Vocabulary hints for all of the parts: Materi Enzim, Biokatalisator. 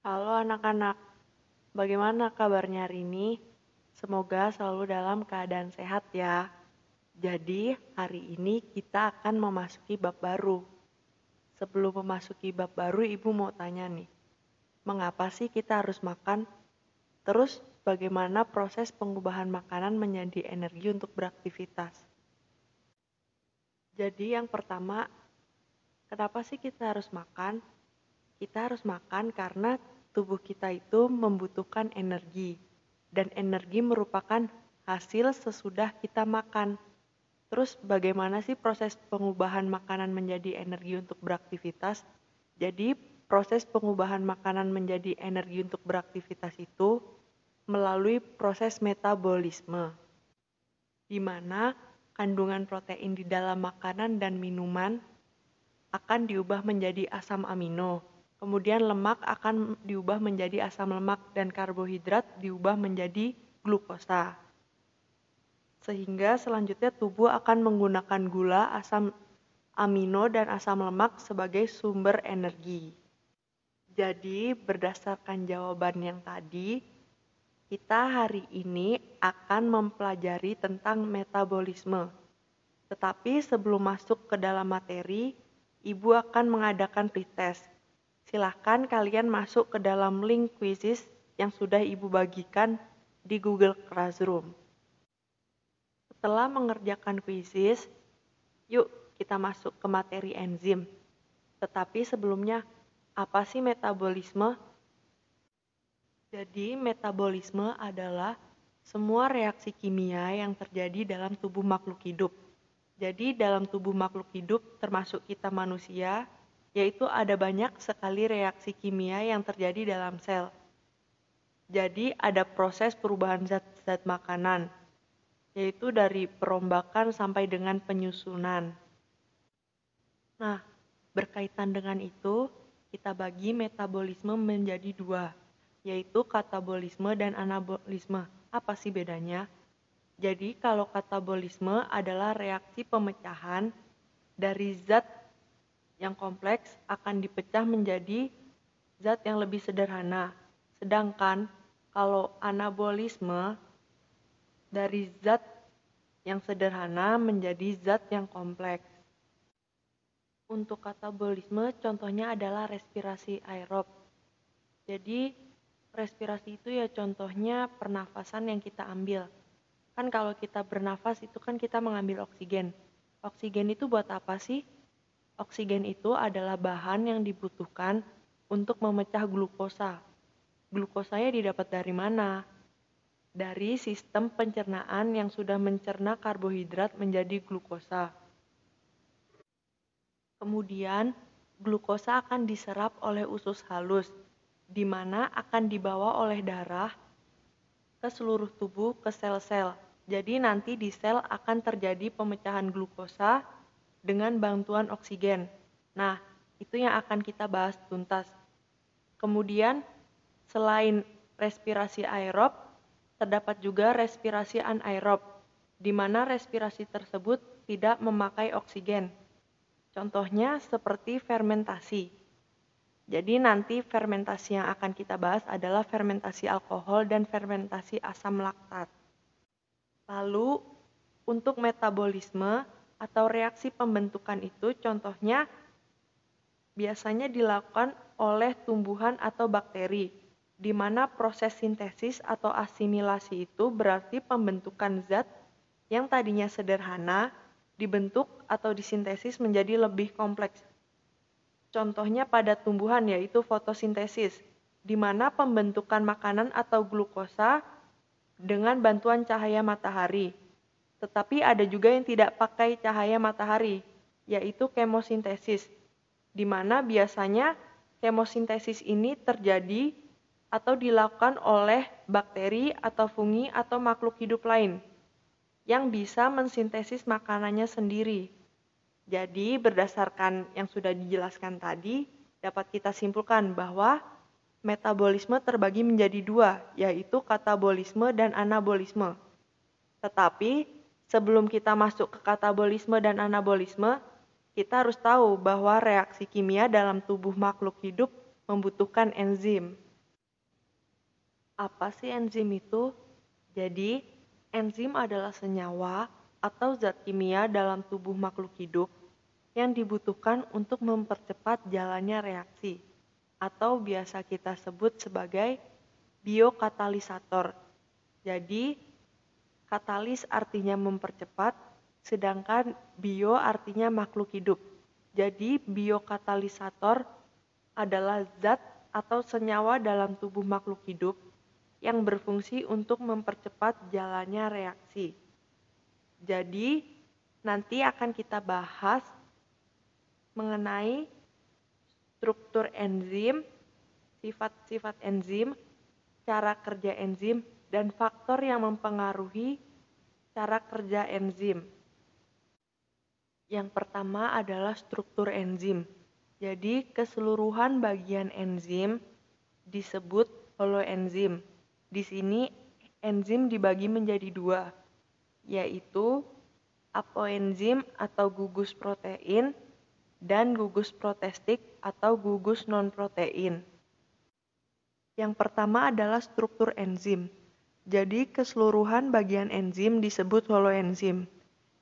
Halo anak-anak, bagaimana kabarnya hari ini? Semoga selalu dalam keadaan sehat ya. Jadi, hari ini kita akan memasuki bab baru. Sebelum memasuki bab baru, Ibu mau tanya nih, mengapa sih kita harus makan? Terus, bagaimana proses pengubahan makanan menjadi energi untuk beraktivitas? Jadi, yang pertama, kenapa sih kita harus makan? Kita harus makan karena tubuh kita itu membutuhkan energi, dan energi merupakan hasil sesudah kita makan. Terus bagaimana sih proses pengubahan makanan menjadi energi untuk beraktivitas? Jadi proses pengubahan makanan menjadi energi untuk beraktivitas itu melalui proses metabolisme, di mana kandungan protein di dalam makanan dan minuman akan diubah menjadi asam amino. Kemudian lemak akan diubah menjadi asam lemak dan karbohidrat diubah menjadi glukosa. Sehingga selanjutnya tubuh akan menggunakan gula, asam amino, dan asam lemak sebagai sumber energi. Jadi berdasarkan jawaban yang tadi, kita hari ini akan mempelajari tentang metabolisme. Tetapi sebelum masuk ke dalam materi, Ibu akan mengadakan pretest. Silahkan kalian masuk ke dalam link kuisis yang sudah Ibu bagikan di Google Classroom. Setelah mengerjakan kuisis, yuk kita masuk ke materi enzim. Tetapi sebelumnya, apa sih metabolisme? Jadi, metabolisme adalah semua reaksi kimia yang terjadi dalam tubuh makhluk hidup. Jadi, dalam tubuh makhluk hidup, termasuk kita manusia, yaitu ada banyak sekali reaksi kimia yang terjadi dalam sel. Jadi ada proses perubahan zat-zat makanan, yaitu dari perombakan sampai dengan penyusunan. Nah, berkaitan dengan itu, kita bagi metabolisme menjadi dua, yaitu katabolisme dan anabolisme. Apa sih bedanya? Jadi kalau katabolisme adalah reaksi pemecahan dari zat yang kompleks akan dipecah menjadi zat yang lebih sederhana. Sedangkan kalau anabolisme, dari zat yang sederhana menjadi zat yang kompleks. Untuk katabolisme contohnya adalah respirasi aerob. Jadi respirasi itu ya contohnya pernafasan yang kita ambil. Kan kalau kita bernafas itu kan kita mengambil oksigen. Oksigen itu buat apa sih? Oksigen itu adalah bahan yang dibutuhkan untuk memecah glukosa. Glukosanya didapat dari mana? Dari sistem pencernaan yang sudah mencerna karbohidrat menjadi glukosa. Kemudian, glukosa akan diserap oleh usus halus, di mana akan dibawa oleh darah ke seluruh tubuh, ke sel-sel. Jadi nanti di sel akan terjadi pemecahan glukosa dengan bantuan oksigen. Nah, itu yang akan kita bahas tuntas. Kemudian, selain respirasi aerob, terdapat juga respirasi anaerob, di mana respirasi tersebut tidak memakai oksigen. Contohnya seperti fermentasi. Jadi nanti fermentasi yang akan kita bahas adalah fermentasi alkohol dan fermentasi asam laktat. Lalu, untuk metabolisme, atau reaksi pembentukan itu contohnya biasanya dilakukan oleh tumbuhan atau bakteri, di mana proses sintesis atau asimilasi itu berarti pembentukan zat yang tadinya sederhana dibentuk atau disintesis menjadi lebih kompleks. Contohnya pada tumbuhan yaitu fotosintesis, di mana pembentukan makanan atau glukosa dengan bantuan cahaya matahari. Tetapi ada juga yang tidak pakai cahaya matahari, yaitu kemosintesis, di mana biasanya kemosintesis ini terjadi atau dilakukan oleh bakteri atau fungi atau makhluk hidup lain yang bisa mensintesis makanannya sendiri. Jadi berdasarkan yang sudah dijelaskan tadi, dapat kita simpulkan bahwa metabolisme terbagi menjadi dua, yaitu katabolisme dan anabolisme. Tetapi sebelum kita masuk ke katabolisme dan anabolisme, kita harus tahu bahwa reaksi kimia dalam tubuh makhluk hidup membutuhkan enzim. Apa sih enzim itu? Jadi, enzim adalah senyawa atau zat kimia dalam tubuh makhluk hidup yang dibutuhkan untuk mempercepat jalannya reaksi, atau biasa kita sebut sebagai biokatalisator. Jadi, katalis artinya mempercepat, sedangkan bio artinya makhluk hidup. Jadi, biokatalisator adalah zat atau senyawa dalam tubuh makhluk hidup yang berfungsi untuk mempercepat jalannya reaksi. Jadi, nanti akan kita bahas mengenai struktur enzim, sifat-sifat enzim, cara kerja enzim, dan faktor yang mempengaruhi cara kerja enzim. Yang pertama adalah struktur enzim. Jadi, keseluruhan bagian enzim disebut holoenzim. Di sini enzim dibagi menjadi dua, yaitu apoenzim atau gugus protein dan gugus protestik atau gugus non-protein. Yang pertama adalah struktur enzim. Jadi keseluruhan bagian enzim disebut holoenzim.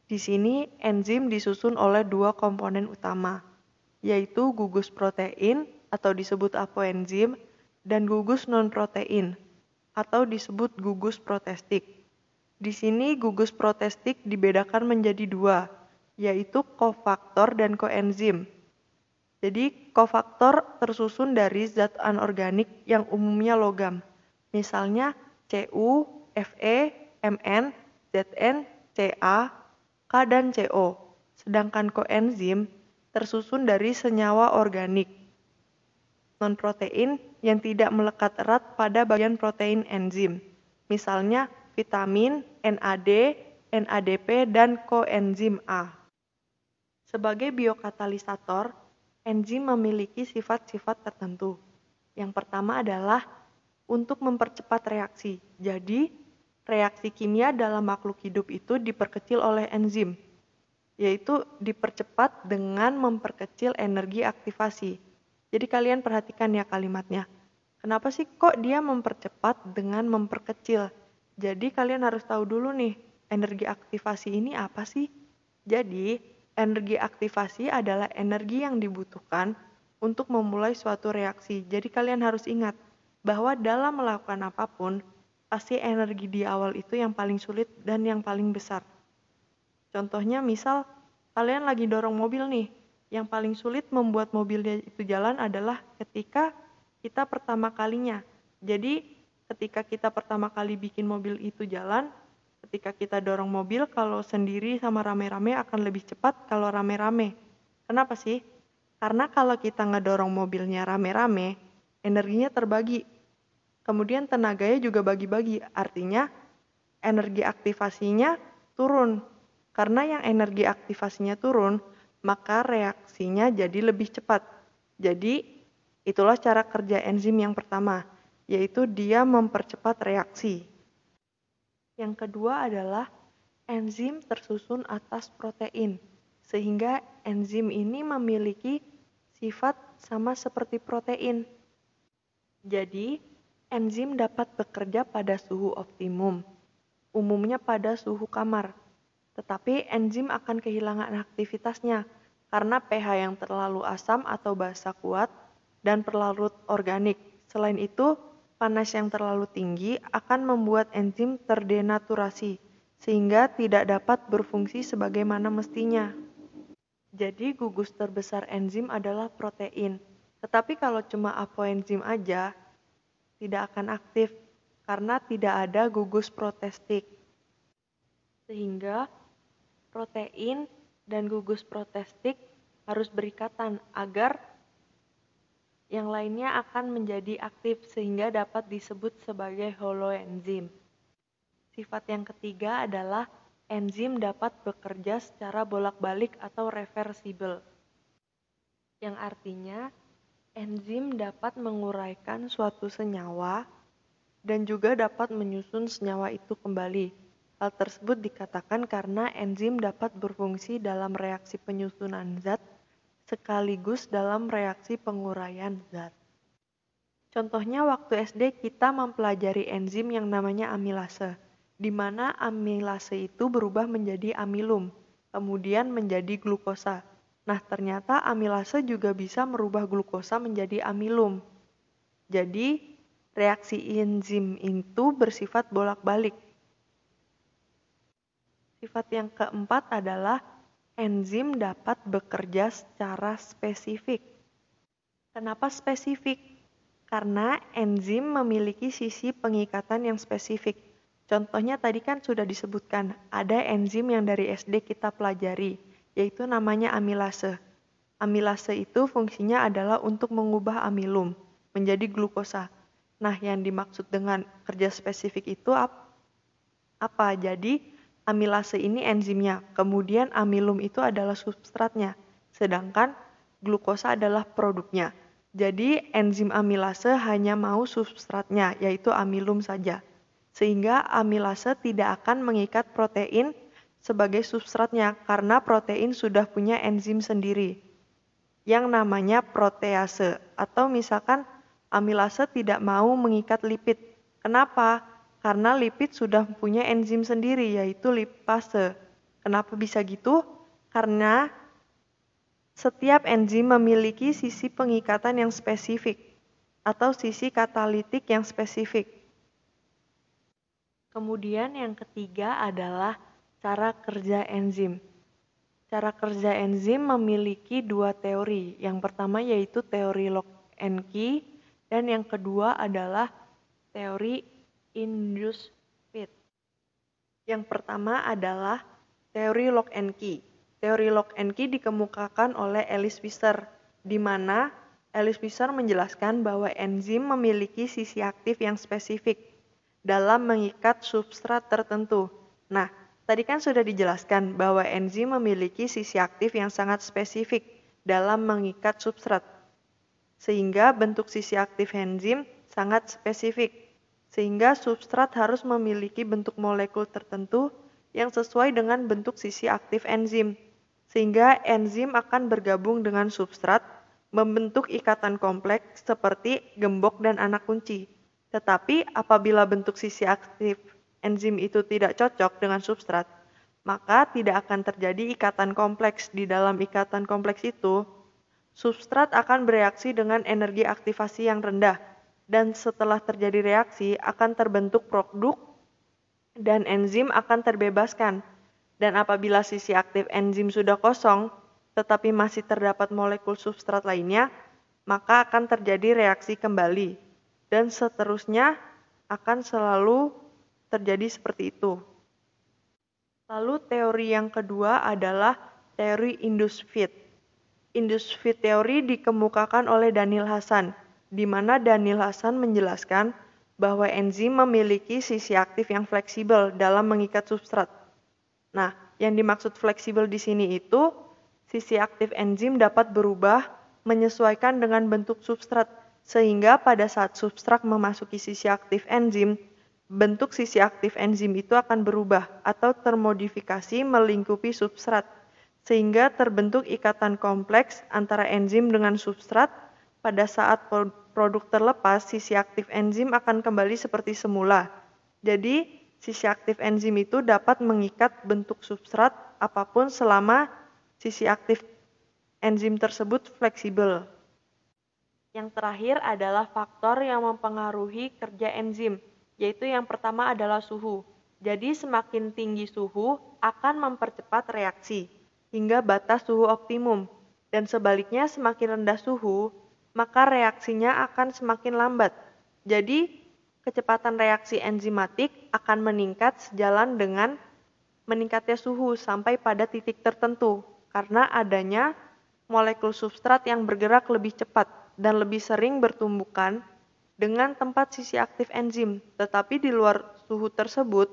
Di sini enzim disusun oleh dua komponen utama, yaitu gugus protein atau disebut apoenzim dan gugus non-protein atau disebut gugus protestik. Di sini gugus protestik dibedakan menjadi dua, yaitu kofaktor dan koenzim. Jadi kofaktor tersusun dari zat anorganik yang umumnya logam, misalnya Cu, Fe, Mn, Zn, Ca, K, dan Co. Sedangkan koenzim tersusun dari senyawa organik non-protein yang tidak melekat erat pada bagian protein enzim, misalnya vitamin, NAD, NADP, dan koenzim A. Sebagai biokatalisator, enzim memiliki sifat-sifat tertentu. Yang pertama adalah untuk mempercepat reaksi. Jadi, reaksi kimia dalam makhluk hidup itu diperkecil oleh enzim, yaitu dipercepat dengan memperkecil energi aktivasi. Jadi kalian perhatikan ya kalimatnya. Kenapa sih kok dia mempercepat dengan memperkecil? Jadi kalian harus tahu dulu nih, energi aktivasi ini apa sih? Jadi, energi aktivasi adalah energi yang dibutuhkan untuk memulai suatu reaksi. Jadi kalian harus ingat bahwa dalam melakukan apapun, pasti energi di awal itu yang paling sulit dan yang paling besar. Contohnya misal, kalian lagi dorong mobil nih. Yang paling sulit membuat mobilnya itu jalan adalah ketika kita pertama kalinya. Jadi, ketika kita pertama kali bikin mobil itu jalan, ketika kita dorong mobil, kalau sendiri sama rame-rame akan lebih cepat kalau rame-rame. Kenapa sih? Karena kalau kita ngedorong mobilnya rame-rame, energinya terbagi. Kemudian tenaganya juga bagi-bagi, artinya energi aktivasinya turun. Karena yang energi aktivasinya turun, maka reaksinya jadi lebih cepat. Jadi, itulah cara kerja enzim yang pertama, yaitu dia mempercepat reaksi. Yang kedua adalah enzim tersusun atas protein, sehingga enzim ini memiliki sifat sama seperti protein. Jadi, enzim dapat bekerja pada suhu optimum, umumnya pada suhu kamar. Tetapi enzim akan kehilangan aktivitasnya karena pH yang terlalu asam atau basa kuat dan berlarut organik. Selain itu, panas yang terlalu tinggi akan membuat enzim terdenaturasi sehingga tidak dapat berfungsi sebagaimana mestinya. Jadi gugus terbesar enzim adalah protein. Tetapi kalau cuma apoenzim aja, tidak akan aktif karena tidak ada gugus protestik. Sehingga protein dan gugus protestik harus berikatan agar yang lainnya akan menjadi aktif sehingga dapat disebut sebagai holoenzim. Sifat yang ketiga adalah enzim dapat bekerja secara bolak-balik atau reversible, yang artinya enzim dapat menguraikan suatu senyawa dan juga dapat menyusun senyawa itu kembali. Hal tersebut dikatakan karena enzim dapat berfungsi dalam reaksi penyusunan zat sekaligus dalam reaksi penguraian zat. Contohnya waktu SD kita mempelajari enzim yang namanya amilase, di mana amilase itu berubah menjadi amilum, kemudian menjadi glukosa. Nah, ternyata amilase juga bisa merubah glukosa menjadi amilum. Jadi, reaksi enzim itu bersifat bolak-balik. Sifat yang keempat adalah enzim dapat bekerja secara spesifik. Kenapa spesifik? Karena enzim memiliki sisi pengikatan yang spesifik. Contohnya tadi kan sudah disebutkan, ada enzim yang dari SD kita pelajari, yaitu namanya amilase. Amilase itu fungsinya adalah untuk mengubah amilum menjadi glukosa. Nah, yang dimaksud dengan kerja spesifik itu apa? Jadi, amilase ini enzimnya, kemudian amilum itu adalah substratnya, sedangkan glukosa adalah produknya. Jadi, enzim amilase hanya mau substratnya, yaitu amilum saja. Sehingga amilase tidak akan mengikat protein sebagai substratnya karena protein sudah punya enzim sendiri yang namanya protease. Atau misalkan amilase tidak mau mengikat lipid. Kenapa? Karena lipid sudah punya enzim sendiri yaitu lipase. Kenapa bisa gitu? Karena setiap enzim memiliki sisi pengikatan yang spesifik atau sisi katalitik yang spesifik. Kemudian yang ketiga adalah cara kerja enzim. Cara kerja enzim memiliki dua teori. Yang pertama yaitu teori Locke and Key dan yang kedua adalah teori induced fit. Yang pertama adalah teori Locke and Key. Teori Locke and Key dikemukakan oleh Alice Visser, di mana Alice Visser menjelaskan bahwa enzim memiliki sisi aktif yang spesifik dalam mengikat substrat tertentu. Nah, tadi kan sudah dijelaskan bahwa enzim memiliki sisi aktif yang sangat spesifik dalam mengikat substrat. Sehingga bentuk sisi aktif enzim sangat spesifik. Sehingga substrat harus memiliki bentuk molekul tertentu yang sesuai dengan bentuk sisi aktif enzim. Sehingga enzim akan bergabung dengan substrat, membentuk ikatan kompleks seperti gembok dan anak kunci. Tetapi apabila bentuk sisi aktif enzim itu tidak cocok dengan substrat, maka tidak akan terjadi ikatan kompleks. Di dalam ikatan kompleks itu, substrat akan bereaksi dengan energi aktivasi yang rendah, dan setelah terjadi reaksi akan terbentuk produk dan enzim akan terbebaskan. Dan apabila sisi aktif enzim sudah kosong, tetapi masih terdapat molekul substrat lainnya, maka akan terjadi reaksi kembali. Dan seterusnya akan selalu terjadi seperti itu. Lalu teori yang kedua adalah teori induced fit. Induced fit teori dikemukakan oleh Daniel Hasan, di mana Daniel Hasan menjelaskan bahwa enzim memiliki sisi aktif yang fleksibel dalam mengikat substrat. Nah, yang dimaksud fleksibel di sini itu sisi aktif enzim dapat berubah menyesuaikan dengan bentuk substrat. Sehingga pada saat substrat memasuki sisi aktif enzim, bentuk sisi aktif enzim itu akan berubah atau termodifikasi melingkupi substrat, sehingga terbentuk ikatan kompleks antara enzim dengan substrat. Pada saat produk terlepas, sisi aktif enzim akan kembali seperti semula. Jadi, sisi aktif enzim itu dapat mengikat bentuk substrat apapun selama sisi aktif enzim tersebut fleksibel. Yang terakhir adalah faktor yang mempengaruhi kerja enzim, yaitu yang pertama adalah suhu. Jadi semakin tinggi suhu akan mempercepat reaksi hingga batas suhu optimum. Dan sebaliknya semakin rendah suhu, maka reaksinya akan semakin lambat. Jadi kecepatan reaksi enzimatik akan meningkat sejalan dengan meningkatnya suhu sampai pada titik tertentu karena adanya molekul substrat yang bergerak lebih cepat dan lebih sering bertumbukan dengan tempat sisi aktif enzim. Tetapi di luar suhu tersebut,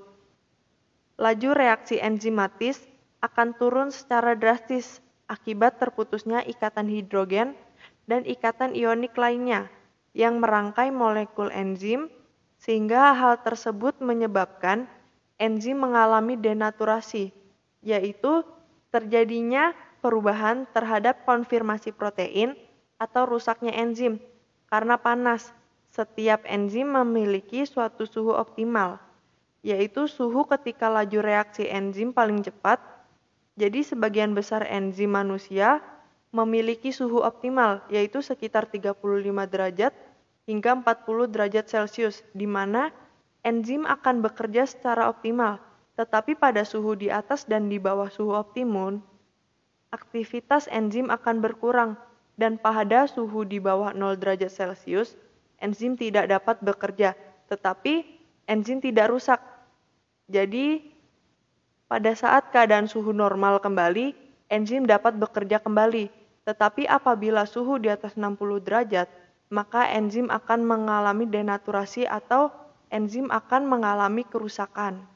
laju reaksi enzimatis akan turun secara drastis akibat terputusnya ikatan hidrogen dan ikatan ionik lainnya yang merangkai molekul enzim, sehingga hal tersebut menyebabkan enzim mengalami denaturasi, yaitu terjadinya perubahan terhadap konfirmasi protein atau rusaknya enzim karena panas, Setiap enzim memiliki suatu suhu optimal, yaitu suhu ketika laju reaksi enzim paling cepat. Jadi sebagian besar enzim manusia memiliki suhu optimal, yaitu sekitar 35 derajat hingga 40 derajat Celcius, di mana enzim akan bekerja secara optimal. Tetapi pada suhu di atas dan di bawah suhu optimum, aktivitas enzim akan berkurang, dan pada suhu di bawah 0 derajat Celcius, enzim tidak dapat bekerja, tetapi enzim tidak rusak. Jadi, pada saat keadaan suhu normal kembali, enzim dapat bekerja kembali. Tetapi apabila suhu di atas 60 derajat, maka enzim akan mengalami denaturasi atau enzim akan mengalami kerusakan.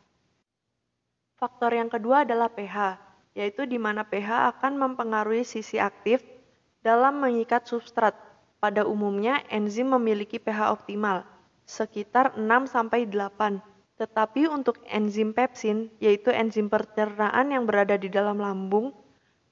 Faktor yang kedua adalah pH, yaitu di mana pH akan mempengaruhi sisi aktif dalam mengikat substrat. Pada umumnya, enzim memiliki pH optimal, sekitar 6-8. Tetapi untuk enzim pepsin, yaitu enzim pencernaan yang berada di dalam lambung,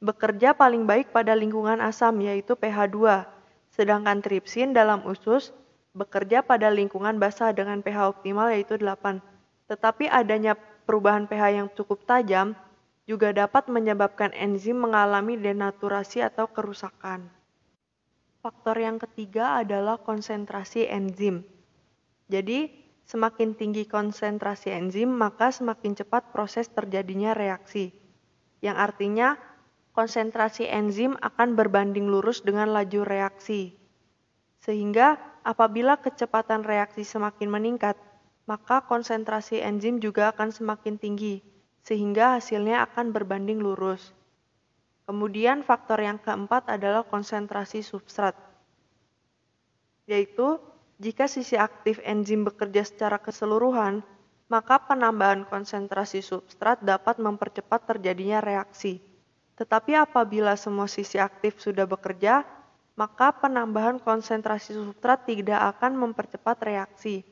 bekerja paling baik pada lingkungan asam, yaitu pH 2. Sedangkan tripsin dalam usus bekerja pada lingkungan basah dengan pH optimal, yaitu 8. Tetapi adanya perubahan pH yang cukup tajam juga dapat menyebabkan enzim mengalami denaturasi atau kerusakan. Faktor yang ketiga adalah konsentrasi enzim. Jadi, semakin tinggi konsentrasi enzim, maka semakin cepat proses terjadinya reaksi. Yang artinya, konsentrasi enzim akan berbanding lurus dengan laju reaksi. Sehingga, apabila kecepatan reaksi semakin meningkat, maka konsentrasi enzim juga akan semakin tinggi, sehingga hasilnya akan berbanding lurus. Kemudian faktor yang keempat adalah konsentrasi substrat, yaitu jika sisi aktif enzim bekerja secara keseluruhan, maka penambahan konsentrasi substrat dapat mempercepat terjadinya reaksi. Tetapi apabila semua sisi aktif sudah bekerja, maka penambahan konsentrasi substrat tidak akan mempercepat reaksi,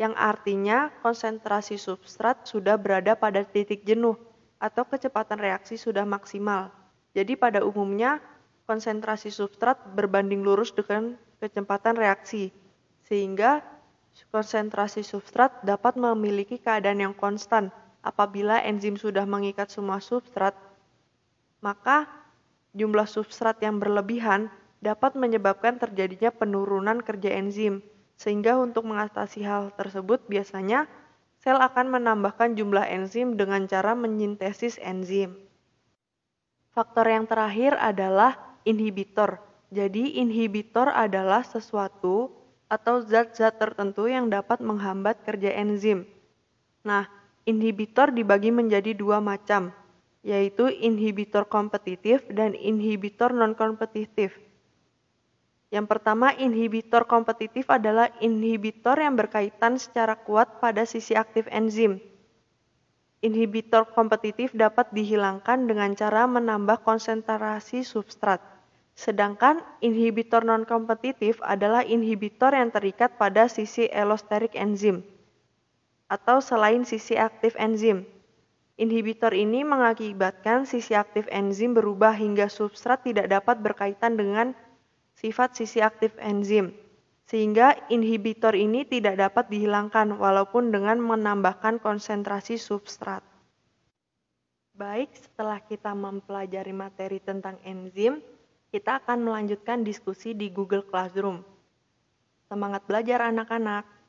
yang artinya konsentrasi substrat sudah berada pada titik jenuh atau kecepatan reaksi sudah maksimal. Jadi pada umumnya konsentrasi substrat berbanding lurus dengan kecepatan reaksi, sehingga konsentrasi substrat dapat memiliki keadaan yang konstan. Apabila enzim sudah mengikat semua substrat, maka jumlah substrat yang berlebihan dapat menyebabkan terjadinya penurunan kerja enzim, sehingga untuk mengatasi hal tersebut biasanya sel akan menambahkan jumlah enzim dengan cara mensintesis enzim. Faktor yang terakhir adalah inhibitor. Jadi inhibitor adalah sesuatu atau zat-zat tertentu yang dapat menghambat kerja enzim. Nah, inhibitor dibagi menjadi dua macam, yaitu inhibitor kompetitif dan inhibitor non-kompetitif. Yang pertama, inhibitor kompetitif adalah inhibitor yang berkaitan secara kuat pada sisi aktif enzim. Inhibitor kompetitif dapat dihilangkan dengan cara menambah konsentrasi substrat. Sedangkan inhibitor non-kompetitif adalah inhibitor yang terikat pada sisi elasteric enzim atau selain sisi aktif enzim. Inhibitor ini mengakibatkan sisi aktif enzim berubah hingga substrat tidak dapat berkaitan dengan sifat sisi aktif enzim. Sehingga inhibitor ini tidak dapat dihilangkan walaupun dengan menambahkan konsentrasi substrat. Baik, setelah kita mempelajari materi tentang enzim, kita akan melanjutkan diskusi di Google Classroom. Semangat belajar anak-anak!